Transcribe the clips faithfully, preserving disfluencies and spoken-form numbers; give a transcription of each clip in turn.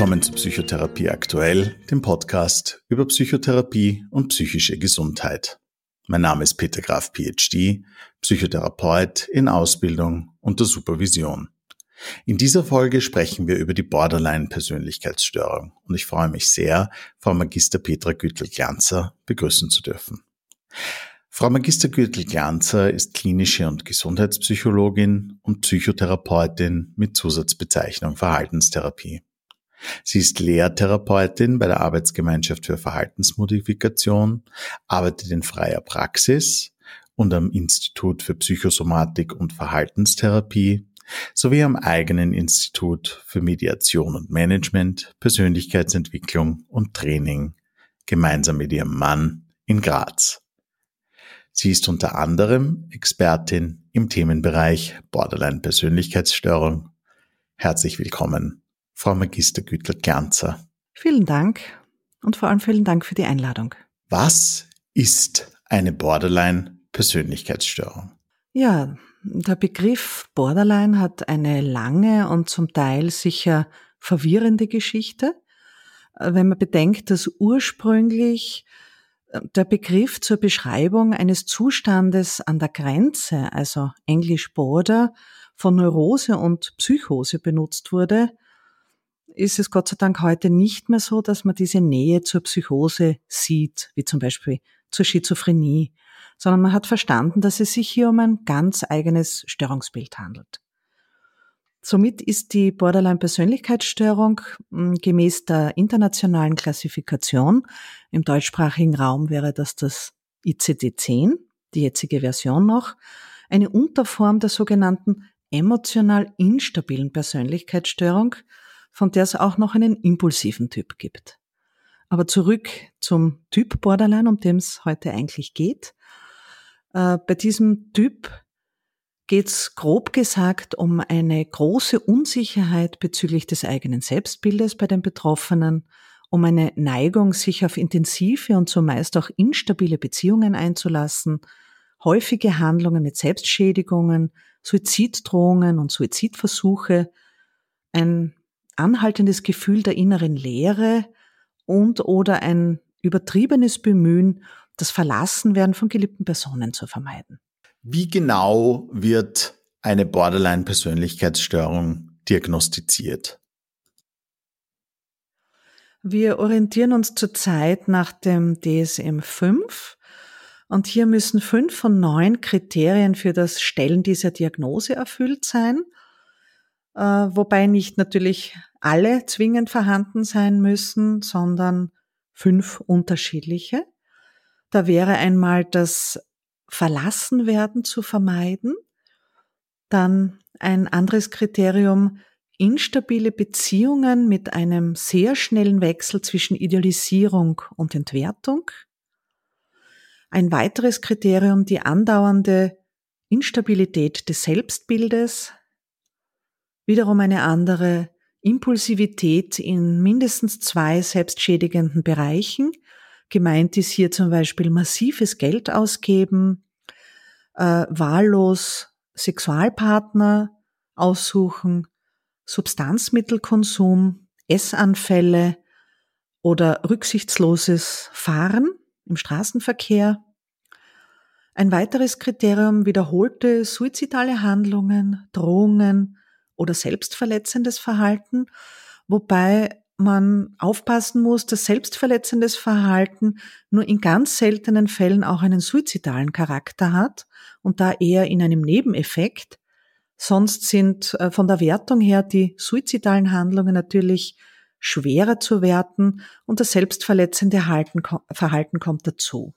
willkommen zu Psychotherapie aktuell, dem Podcast über Psychotherapie und psychische Gesundheit. Mein Name ist Peter Graf, PhD, Psychotherapeut in Ausbildung unter Supervision. In dieser Folge sprechen wir über die Borderline-Persönlichkeitsstörung und ich freue mich sehr, Frau Magister Petra Güttel-Glanzer begrüßen zu dürfen. Frau Magister Güttel-Glanzer ist klinische und Gesundheitspsychologin und Psychotherapeutin mit Zusatzbezeichnung Verhaltenstherapie. Sie ist Lehrtherapeutin bei der Arbeitsgemeinschaft für Verhaltensmodifikation, arbeitet in freier Praxis und am Institut für Psychosomatik und Verhaltenstherapie sowie am eigenen Institut für Mediation und Management, Persönlichkeitsentwicklung und Training, gemeinsam mit ihrem Mann in Graz. Sie ist unter anderem Expertin im Themenbereich Borderline-Persönlichkeitsstörung. Herzlich willkommen, Frau Magister Güttel-Glanzer. Vielen Dank und vor allem vielen Dank für die Einladung. Was ist eine Borderline-Persönlichkeitsstörung? Ja, der Begriff Borderline hat eine lange und zum Teil sicher verwirrende Geschichte. Wenn man bedenkt, dass ursprünglich der Begriff zur Beschreibung eines Zustandes an der Grenze, also englisch Border, von Neurose und Psychose benutzt wurde, ist es Gott sei Dank heute nicht mehr so, dass man diese Nähe zur Psychose sieht, wie zum Beispiel zur Schizophrenie, sondern man hat verstanden, dass es sich hier um ein ganz eigenes Störungsbild handelt. Somit ist die Borderline-Persönlichkeitsstörung gemäß der internationalen Klassifikation, im deutschsprachigen Raum wäre das das I C D zehn, die jetzige Version noch, eine Unterform der sogenannten emotional instabilen Persönlichkeitsstörung, von der es auch noch einen impulsiven Typ gibt. Aber zurück zum Typ Borderline, um den es heute eigentlich geht. Bei diesem Typ geht es grob gesagt um eine große Unsicherheit bezüglich des eigenen Selbstbildes bei den Betroffenen, um eine Neigung, sich auf intensive und zumeist auch instabile Beziehungen einzulassen, häufige Handlungen mit Selbstschädigungen, Suiziddrohungen und Suizidversuche, ein anhaltendes Gefühl der inneren Leere und oder ein übertriebenes Bemühen, das Verlassenwerden von geliebten Personen zu vermeiden. Wie genau wird eine Borderline-Persönlichkeitsstörung diagnostiziert? Wir orientieren uns zurzeit nach dem D S M fünf und hier müssen fünf von neun Kriterien für das Stellen dieser Diagnose erfüllt sein, wobei nicht natürlich alle zwingend vorhanden sein müssen, sondern fünf unterschiedliche. Da wäre einmal das verlassen werden zu vermeiden. Dann ein anderes Kriterium, instabile Beziehungen mit einem sehr schnellen Wechsel zwischen Idealisierung und Entwertung. Ein weiteres Kriterium, die andauernde Instabilität des Selbstbildes. Wiederum eine andere, Impulsivität in mindestens zwei selbstschädigenden Bereichen. Gemeint ist hier zum Beispiel massives Geld ausgeben, äh, wahllos Sexualpartner aussuchen, Substanzmittelkonsum, Essanfälle oder rücksichtsloses Fahren im Straßenverkehr. Ein weiteres Kriterium, wiederholte suizidale Handlungen, Drohungen oder selbstverletzendes Verhalten, wobei man aufpassen muss, dass selbstverletzendes Verhalten nur in ganz seltenen Fällen auch einen suizidalen Charakter hat und da eher in einem Nebeneffekt. Sonst sind von der Wertung her die suizidalen Handlungen natürlich schwerer zu werten und das selbstverletzende Verhalten kommt dazu.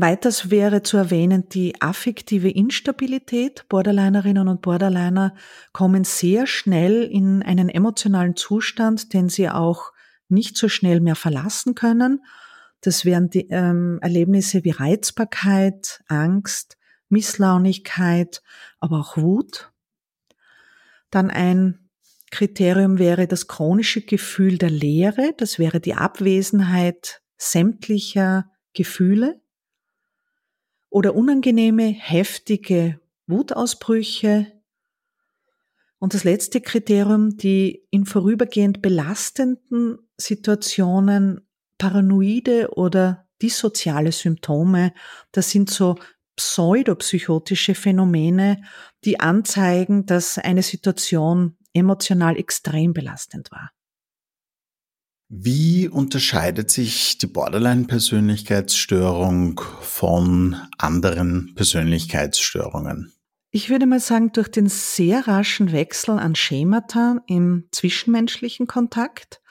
Weiters wäre zu erwähnen die affektive Instabilität. Borderlinerinnen und Borderliner kommen sehr schnell in einen emotionalen Zustand, den sie auch nicht so schnell mehr verlassen können. Das wären die ähm, Erlebnisse wie Reizbarkeit, Angst, Misslaunigkeit, aber auch Wut. Dann ein Kriterium wäre das chronische Gefühl der Leere. Das wäre die Abwesenheit sämtlicher Gefühle. Oder unangenehme, heftige Wutausbrüche Und das letzte Kriterium, die in vorübergehend belastenden Situationen paranoide oder dissoziale Symptome, das sind so pseudopsychotische Phänomene, die anzeigen, dass eine Situation emotional extrem belastend war. Wie unterscheidet sich die Borderline-Persönlichkeitsstörung von anderen Persönlichkeitsstörungen? Ich würde mal sagen, durch den sehr raschen Wechsel an Schemata im zwischenmenschlichen Kontakt.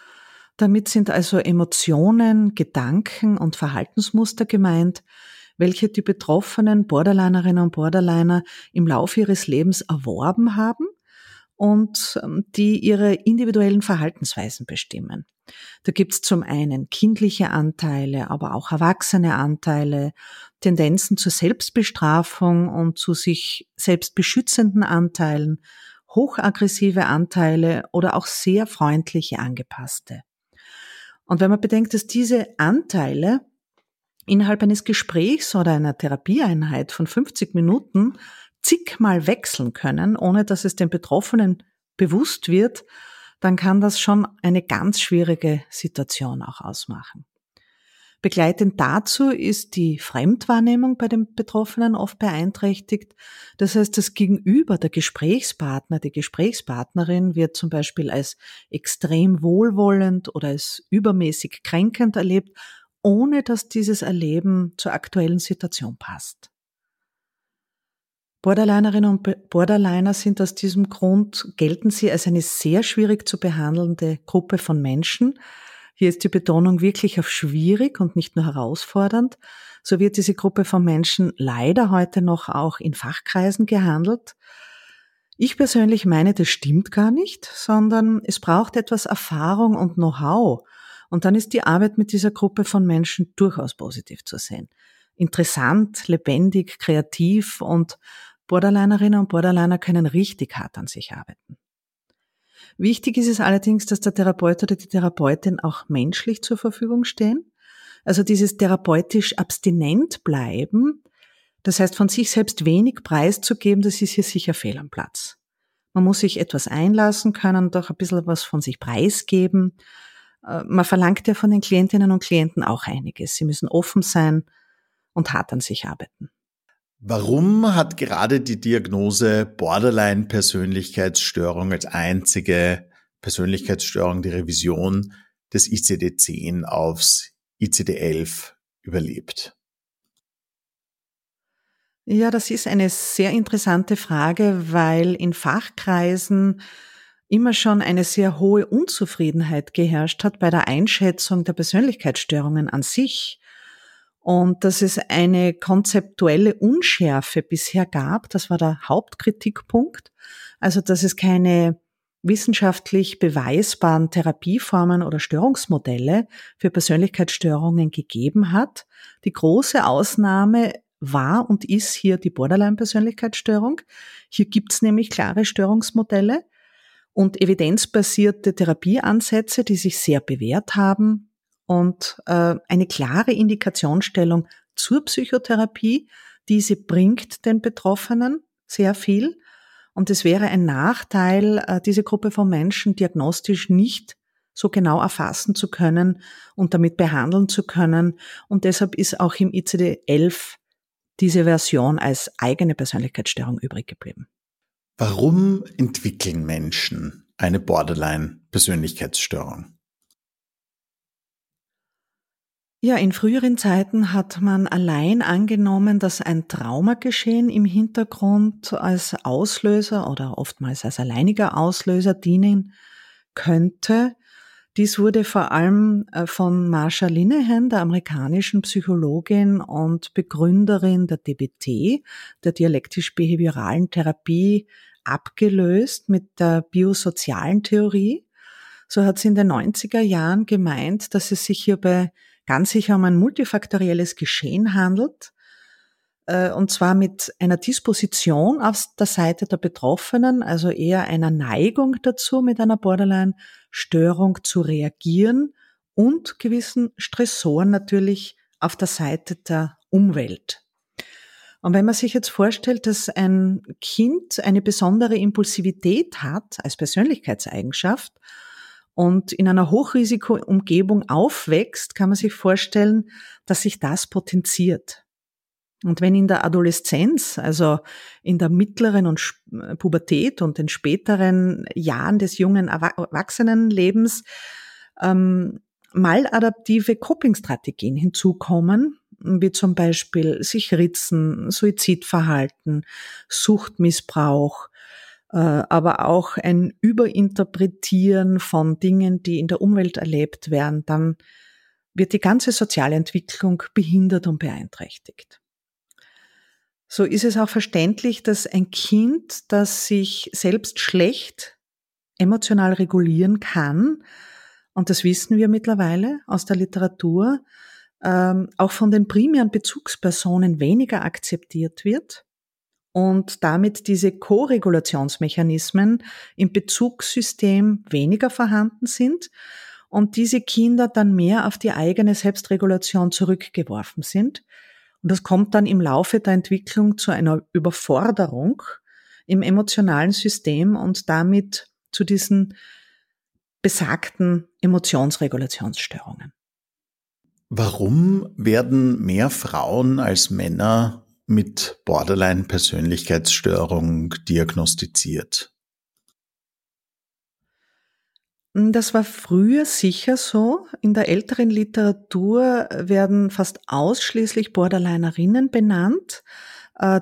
Damit sind also Emotionen, Gedanken und Verhaltensmuster gemeint, welche die betroffenen Borderlinerinnen und Borderliner im Laufe ihres Lebens erworben haben und die ihre individuellen Verhaltensweisen bestimmen. Da gibt's zum einen kindliche Anteile, aber auch erwachsene Anteile, Tendenzen zur Selbstbestrafung und zu sich selbst beschützenden Anteilen, hochaggressive Anteile oder auch sehr freundliche, angepasste. Und wenn man bedenkt, dass diese Anteile innerhalb eines Gesprächs oder einer Therapieeinheit von fünfzig Minuten zigmal wechseln können, ohne dass es den Betroffenen bewusst wird, dann kann das schon eine ganz schwierige Situation auch ausmachen. Begleitend dazu ist die Fremdwahrnehmung bei den Betroffenen oft beeinträchtigt. Das heißt, das Gegenüber, der Gesprächspartner, die Gesprächspartnerin wird zum Beispiel als extrem wohlwollend oder als übermäßig kränkend erlebt, ohne dass dieses Erleben zur aktuellen Situation passt. Borderlinerinnen und Borderliner sind aus diesem Grund, gelten sie als eine sehr schwierig zu behandelnde Gruppe von Menschen. Hier ist die Betonung wirklich auf schwierig und nicht nur herausfordernd. So wird diese Gruppe von Menschen leider heute noch auch in Fachkreisen gehandelt. Ich persönlich meine, das stimmt gar nicht, sondern es braucht etwas Erfahrung und Know-how. Und dann ist die Arbeit mit dieser Gruppe von Menschen durchaus positiv zu sehen. Interessant, lebendig, kreativ, und Borderlinerinnen und Borderliner können richtig hart an sich arbeiten. Wichtig ist es allerdings, dass der Therapeut oder die Therapeutin auch menschlich zur Verfügung stehen. Also dieses therapeutisch abstinent bleiben, das heißt von sich selbst wenig preiszugeben, das ist hier sicher fehl am Platz. Man muss sich etwas einlassen können, doch ein bisschen was von sich preisgeben. Man verlangt ja von den Klientinnen und Klienten auch einiges. Sie müssen offen sein und hart an sich arbeiten. Warum hat gerade die Diagnose Borderline-Persönlichkeitsstörung als einzige Persönlichkeitsstörung die Revision des I C D zehn aufs I C D elf überlebt? Ja, das ist eine sehr interessante Frage, weil in Fachkreisen immer schon eine sehr hohe Unzufriedenheit geherrscht hat bei der Einschätzung der Persönlichkeitsstörungen an sich. Und dass es eine konzeptuelle Unschärfe bisher gab, das war der Hauptkritikpunkt. Also, dass es keine wissenschaftlich beweisbaren Therapieformen oder Störungsmodelle für Persönlichkeitsstörungen gegeben hat. Die große Ausnahme war und ist hier die Borderline-Persönlichkeitsstörung. Hier gibt's nämlich klare Störungsmodelle und evidenzbasierte Therapieansätze, die sich sehr bewährt haben. Und äh, eine klare Indikationsstellung zur Psychotherapie, diese bringt den Betroffenen sehr viel. Und es wäre ein Nachteil, äh, diese Gruppe von Menschen diagnostisch nicht so genau erfassen zu können und damit behandeln zu können. Und deshalb ist auch im I C D elf diese Version als eigene Persönlichkeitsstörung übrig geblieben. Warum entwickeln Menschen eine Borderline-Persönlichkeitsstörung? Ja, in früheren Zeiten hat man allein angenommen, dass ein Traumageschehen im Hintergrund als Auslöser oder oftmals als alleiniger Auslöser dienen könnte. Dies wurde vor allem von Marsha Linehan, der amerikanischen Psychologin und Begründerin der D B T, der dialektisch-behavioralen Therapie, abgelöst mit der biosozialen Theorie. So hat sie in den neunziger Jahren gemeint, dass es sich hierbei ganz sicher um ein multifaktorielles Geschehen handelt, und zwar mit einer Disposition auf der Seite der Betroffenen, also eher einer Neigung dazu, mit einer Borderline-Störung zu reagieren, und gewissen Stressoren natürlich auf der Seite der Umwelt. Und wenn man sich jetzt vorstellt, dass ein Kind eine besondere Impulsivität hat als Persönlichkeitseigenschaft und in einer Hochrisiko-Umgebung aufwächst, kann man sich vorstellen, dass sich das potenziert. Und wenn in der Adoleszenz, also in der mittleren und Pubertät und den späteren Jahren des jungen Erwachsenenlebens ähm, maladaptive Coping-Strategien hinzukommen, wie zum Beispiel sich ritzen, Suizidverhalten, Suchtmissbrauch, äh, aber auch ein Überinterpretieren von Dingen, die in der Umwelt erlebt werden, dann wird die ganze soziale Entwicklung behindert und beeinträchtigt. So ist es auch verständlich, dass ein Kind, das sich selbst schlecht emotional regulieren kann, und das wissen wir mittlerweile aus der Literatur, ähm, auch von den primären Bezugspersonen weniger akzeptiert wird und damit diese Koregulationsmechanismen im Bezugssystem weniger vorhanden sind und diese Kinder dann mehr auf die eigene Selbstregulation zurückgeworfen sind. Und das kommt dann im Laufe der Entwicklung zu einer Überforderung im emotionalen System und damit zu diesen besagten Emotionsregulationsstörungen. Warum werden mehr Frauen als Männer mit Borderline-Persönlichkeitsstörung diagnostiziert? Das war früher sicher so. In der älteren Literatur werden fast ausschließlich Borderlinerinnen benannt.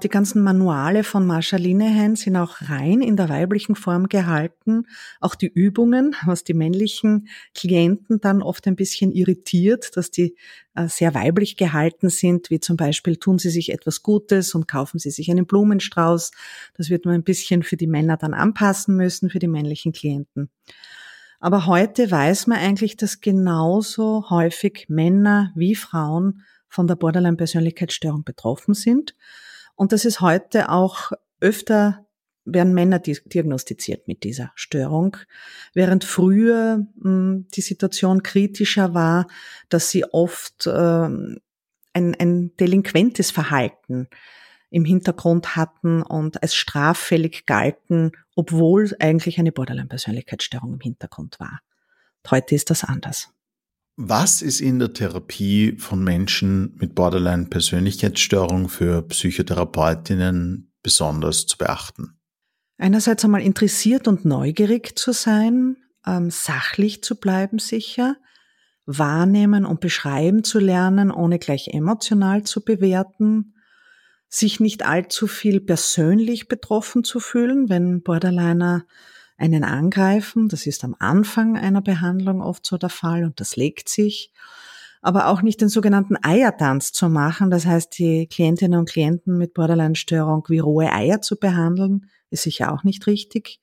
Die ganzen Manuale von Marsha Linehan sind auch rein in der weiblichen Form gehalten. Auch die Übungen, was die männlichen Klienten dann oft ein bisschen irritiert, dass die sehr weiblich gehalten sind, wie zum Beispiel tun sie sich etwas Gutes und kaufen sie sich einen Blumenstrauß. Das wird man ein bisschen für die Männer dann anpassen müssen, für die männlichen Klienten. Aber heute weiß man eigentlich, dass genauso häufig Männer wie Frauen von der Borderline-Persönlichkeitsstörung betroffen sind. Und das ist heute auch öfter, werden Männer diagnostiziert mit dieser Störung, während früher mh, die Situation kritischer war, dass sie oft äh, ein, ein delinquentes Verhalten im Hintergrund hatten und als straffällig galten, obwohl eigentlich eine Borderline-Persönlichkeitsstörung im Hintergrund war. Heute ist das anders. Was ist in der Therapie von Menschen mit Borderline-Persönlichkeitsstörung für Psychotherapeutinnen besonders zu beachten? Einerseits einmal interessiert und neugierig zu sein, sachlich zu bleiben sicher, wahrnehmen und beschreiben zu lernen, ohne gleich emotional zu bewerten, sich nicht allzu viel persönlich betroffen zu fühlen, wenn Borderliner einen angreifen. Das ist am Anfang einer Behandlung oft so der Fall und das legt sich. Aber auch nicht den sogenannten Eiertanz zu machen, das heißt, die Klientinnen und Klienten mit Borderline-Störung wie rohe Eier zu behandeln, ist sicher auch nicht richtig.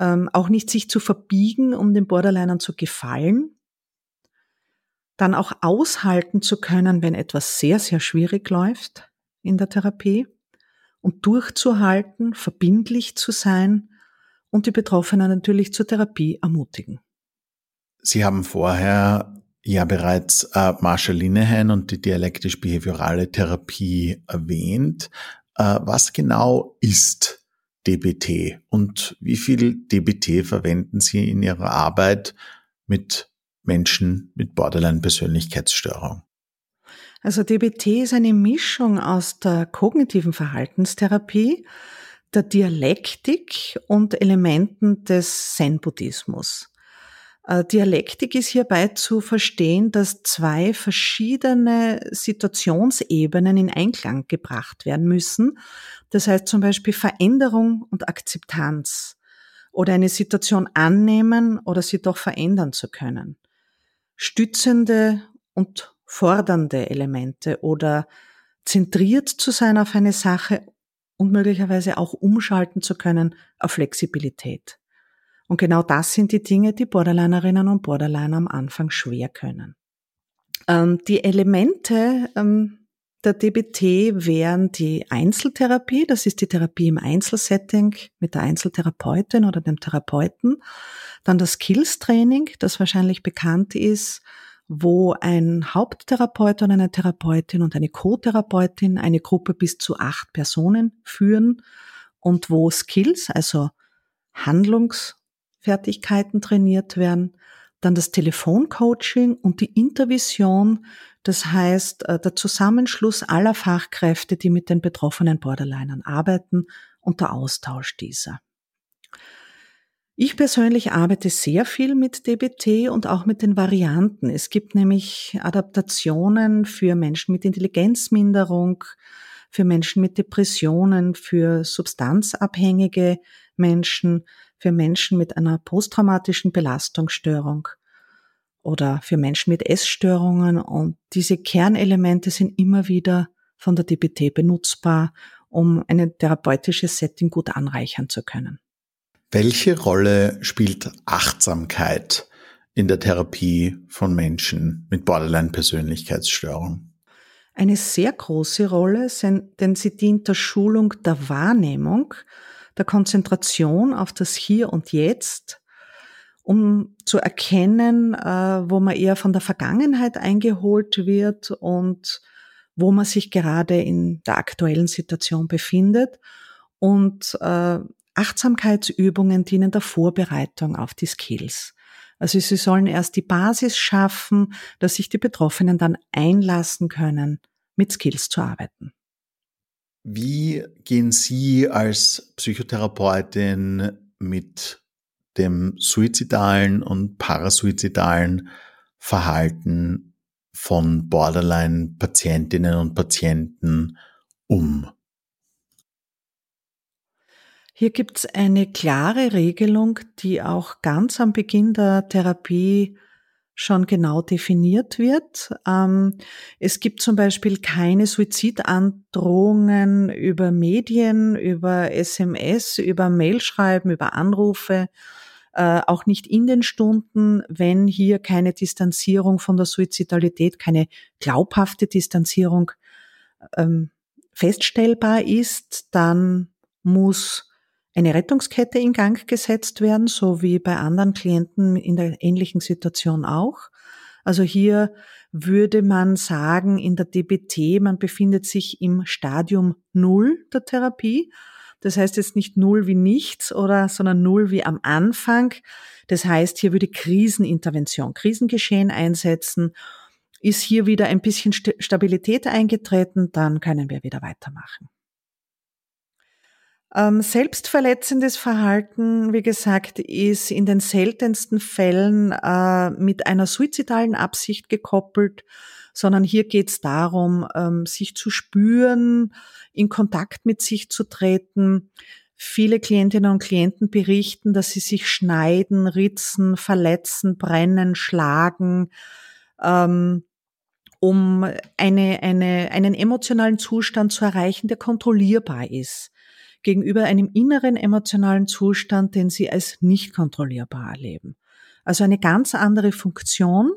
Ähm, auch nicht sich zu verbiegen, um den Borderlinern zu gefallen. Dann auch aushalten zu können, wenn etwas sehr, sehr schwierig läuft in der Therapie und durchzuhalten, verbindlich zu sein und die Betroffenen natürlich zur Therapie ermutigen. Sie haben vorher ja bereits äh, Marsha Linehan und die dialektisch-behaviorale Therapie erwähnt. Äh, was genau ist D B T und wie viel D B T verwenden Sie in Ihrer Arbeit mit Menschen mit Borderline-Persönlichkeitsstörung? Also D B T ist eine Mischung aus der kognitiven Verhaltenstherapie, der Dialektik und Elementen des Zen-Buddhismus. Dialektik ist hierbei zu verstehen, dass zwei verschiedene Situationsebenen in Einklang gebracht werden müssen. Das heißt zum Beispiel Veränderung und Akzeptanz oder eine Situation annehmen oder sie doch verändern zu können. Stützende und fordernde Elemente oder zentriert zu sein auf eine Sache und möglicherweise auch umschalten zu können auf Flexibilität. Und genau das sind die Dinge, die Borderlinerinnen und Borderliner am Anfang schwer können. Ähm, die Elemente ähm, der D B T wären die Einzeltherapie, das ist die Therapie im Einzelsetting mit der Einzeltherapeutin oder dem Therapeuten, dann das Skills-Training, das wahrscheinlich bekannt ist, wo ein Haupttherapeut und eine Therapeutin und eine Co-Therapeutin eine Gruppe bis zu acht Personen führen und wo Skills, also Handlungsfertigkeiten trainiert werden. Dann das Telefoncoaching und die Intervision, das heißt der Zusammenschluss aller Fachkräfte, die mit den betroffenen Borderlinern arbeiten und der Austausch dieser. Ich persönlich arbeite sehr viel mit D B T und auch mit den Varianten. Es gibt nämlich Adaptationen für Menschen mit Intelligenzminderung, für Menschen mit Depressionen, für substanzabhängige Menschen, für Menschen mit einer posttraumatischen Belastungsstörung oder für Menschen mit Essstörungen. Und diese Kernelemente sind immer wieder von der D B T benutzbar, um ein therapeutisches Setting gut anreichern zu können. Welche Rolle spielt Achtsamkeit in der Therapie von Menschen mit Borderline-Persönlichkeitsstörung? Eine sehr große Rolle, denn sie dient der Schulung der Wahrnehmung, der Konzentration auf das Hier und Jetzt, um zu erkennen, wo man eher von der Vergangenheit eingeholt wird und wo man sich gerade in der aktuellen Situation befindet. Und Achtsamkeitsübungen dienen der Vorbereitung auf die Skills. Also sie sollen erst die Basis schaffen, dass sich die Betroffenen dann einlassen können, mit Skills zu arbeiten. Wie gehen Sie als Psychotherapeutin mit dem suizidalen und parasuizidalen Verhalten von Borderline-Patientinnen und Patienten um? Hier gibt es eine klare Regelung, die auch ganz am Beginn der Therapie schon genau definiert wird. Es gibt zum Beispiel keine Suizidandrohungen über Medien, über S M S, über Mailschreiben, über Anrufe, auch nicht in den Stunden, wenn hier keine Distanzierung von der Suizidalität, keine glaubhafte Distanzierung feststellbar ist, dann muss eine Rettungskette in Gang gesetzt werden, so wie bei anderen Klienten in der ähnlichen Situation auch. Also hier würde man sagen, in der D B T, man befindet sich im Stadium null der Therapie. Das heißt jetzt nicht null wie nichts, oder, sondern null wie am Anfang. Das heißt, hier würde Krisenintervention, Krisengeschehen einsetzen. Ist hier wieder ein bisschen Stabilität eingetreten, dann können wir wieder weitermachen. Selbstverletzendes Verhalten, wie gesagt, ist in den seltensten Fällen äh, mit einer suizidalen Absicht gekoppelt, sondern hier geht es darum, ähm, sich zu spüren, in Kontakt mit sich zu treten. Viele Klientinnen und Klienten berichten, dass sie sich schneiden, ritzen, verletzen, brennen, schlagen, ähm, um eine, eine, einen emotionalen Zustand zu erreichen, der kontrollierbar ist, gegenüber einem inneren emotionalen Zustand, den sie als nicht kontrollierbar erleben. Also eine ganz andere Funktion.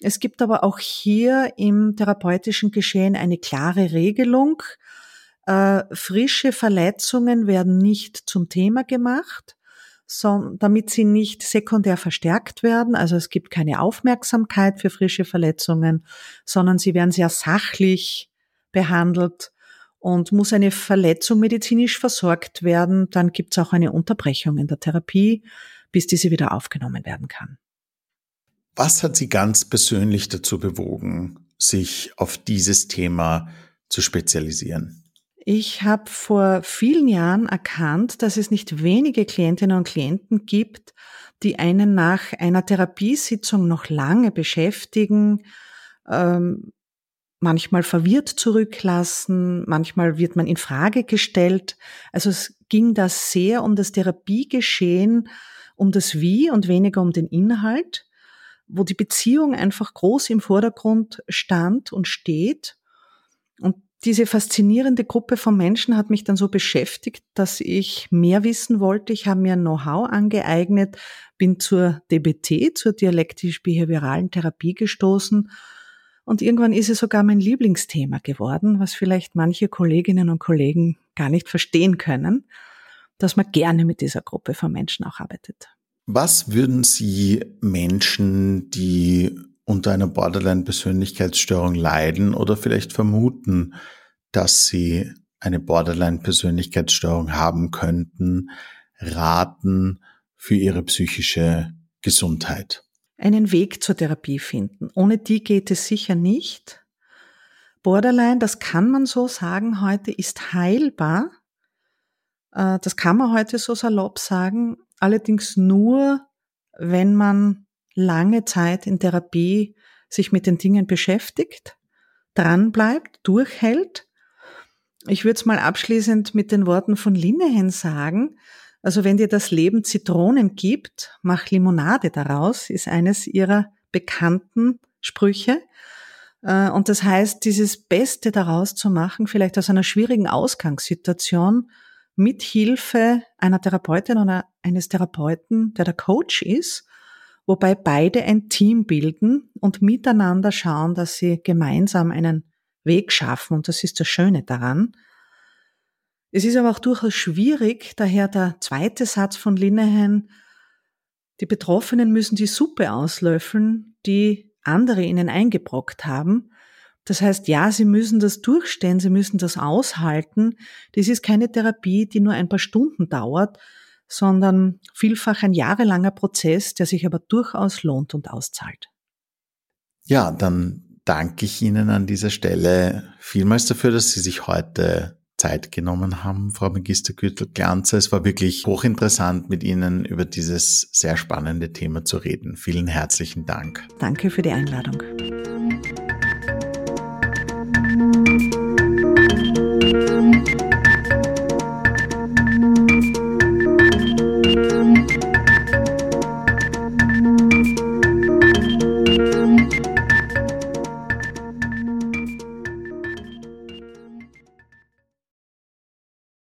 Es gibt aber auch hier im therapeutischen Geschehen eine klare Regelung. Äh, frische Verletzungen werden nicht zum Thema gemacht, sondern damit sie nicht sekundär verstärkt werden. Also es gibt keine Aufmerksamkeit für frische Verletzungen, sondern sie werden sehr sachlich behandelt. Und muss eine Verletzung medizinisch versorgt werden, dann gibt es auch eine Unterbrechung in der Therapie, bis diese wieder aufgenommen werden kann. Was hat Sie ganz persönlich dazu bewogen, sich auf dieses Thema zu spezialisieren? Ich habe vor vielen Jahren erkannt, dass es nicht wenige Klientinnen und Klienten gibt, die einen nach einer Therapiesitzung noch lange beschäftigen, ähm, manchmal verwirrt zurücklassen, manchmal wird man in Frage gestellt. Also es ging da sehr um das Therapiegeschehen, um das Wie und weniger um den Inhalt, wo die Beziehung einfach groß im Vordergrund stand und steht. Und diese faszinierende Gruppe von Menschen hat mich dann so beschäftigt, dass ich mehr wissen wollte. Ich habe mir Know-how angeeignet, bin zur D B T, zur dialektisch-behavioralen Therapie gestoßen. Und irgendwann ist es sogar mein Lieblingsthema geworden, was vielleicht manche Kolleginnen und Kollegen gar nicht verstehen können, dass man gerne mit dieser Gruppe von Menschen auch arbeitet. Was würden Sie Menschen, die unter einer Borderline-Persönlichkeitsstörung leiden oder vielleicht vermuten, dass sie eine Borderline-Persönlichkeitsstörung haben könnten, raten für ihre psychische Gesundheit. Einen Weg zur Therapie finden. Ohne die geht es sicher nicht. Borderline, das kann man so sagen heute, ist heilbar. Das kann man heute so salopp sagen, allerdings nur, wenn man lange Zeit in Therapie sich mit den Dingen beschäftigt, dranbleibt, durchhält. Ich würde es mal abschließend mit den Worten von Linehan sagen, also wenn dir das Leben Zitronen gibt, mach Limonade daraus, ist eines ihrer bekannten Sprüche. Und das heißt, dieses Beste daraus zu machen, vielleicht aus einer schwierigen Ausgangssituation, mit Hilfe einer Therapeutin oder eines Therapeuten, der der Coach ist, wobei beide ein Team bilden und miteinander schauen, dass sie gemeinsam einen Weg schaffen. Und das ist das Schöne daran. Es ist aber auch durchaus schwierig, daher der zweite Satz von Linehan, die Betroffenen müssen die Suppe auslöffeln, die andere ihnen eingebrockt haben. Das heißt, ja, sie müssen das durchstehen, sie müssen das aushalten. Das ist keine Therapie, die nur ein paar Stunden dauert, sondern vielfach ein jahrelanger Prozess, der sich aber durchaus lohnt und auszahlt. Ja, dann danke ich Ihnen an dieser Stelle vielmals dafür, dass Sie sich heute Zeit genommen haben, Frau Magister Güttel-Glanzer. Es war wirklich hochinteressant, mit Ihnen über dieses sehr spannende Thema zu reden. Vielen herzlichen Dank. Danke für die Einladung.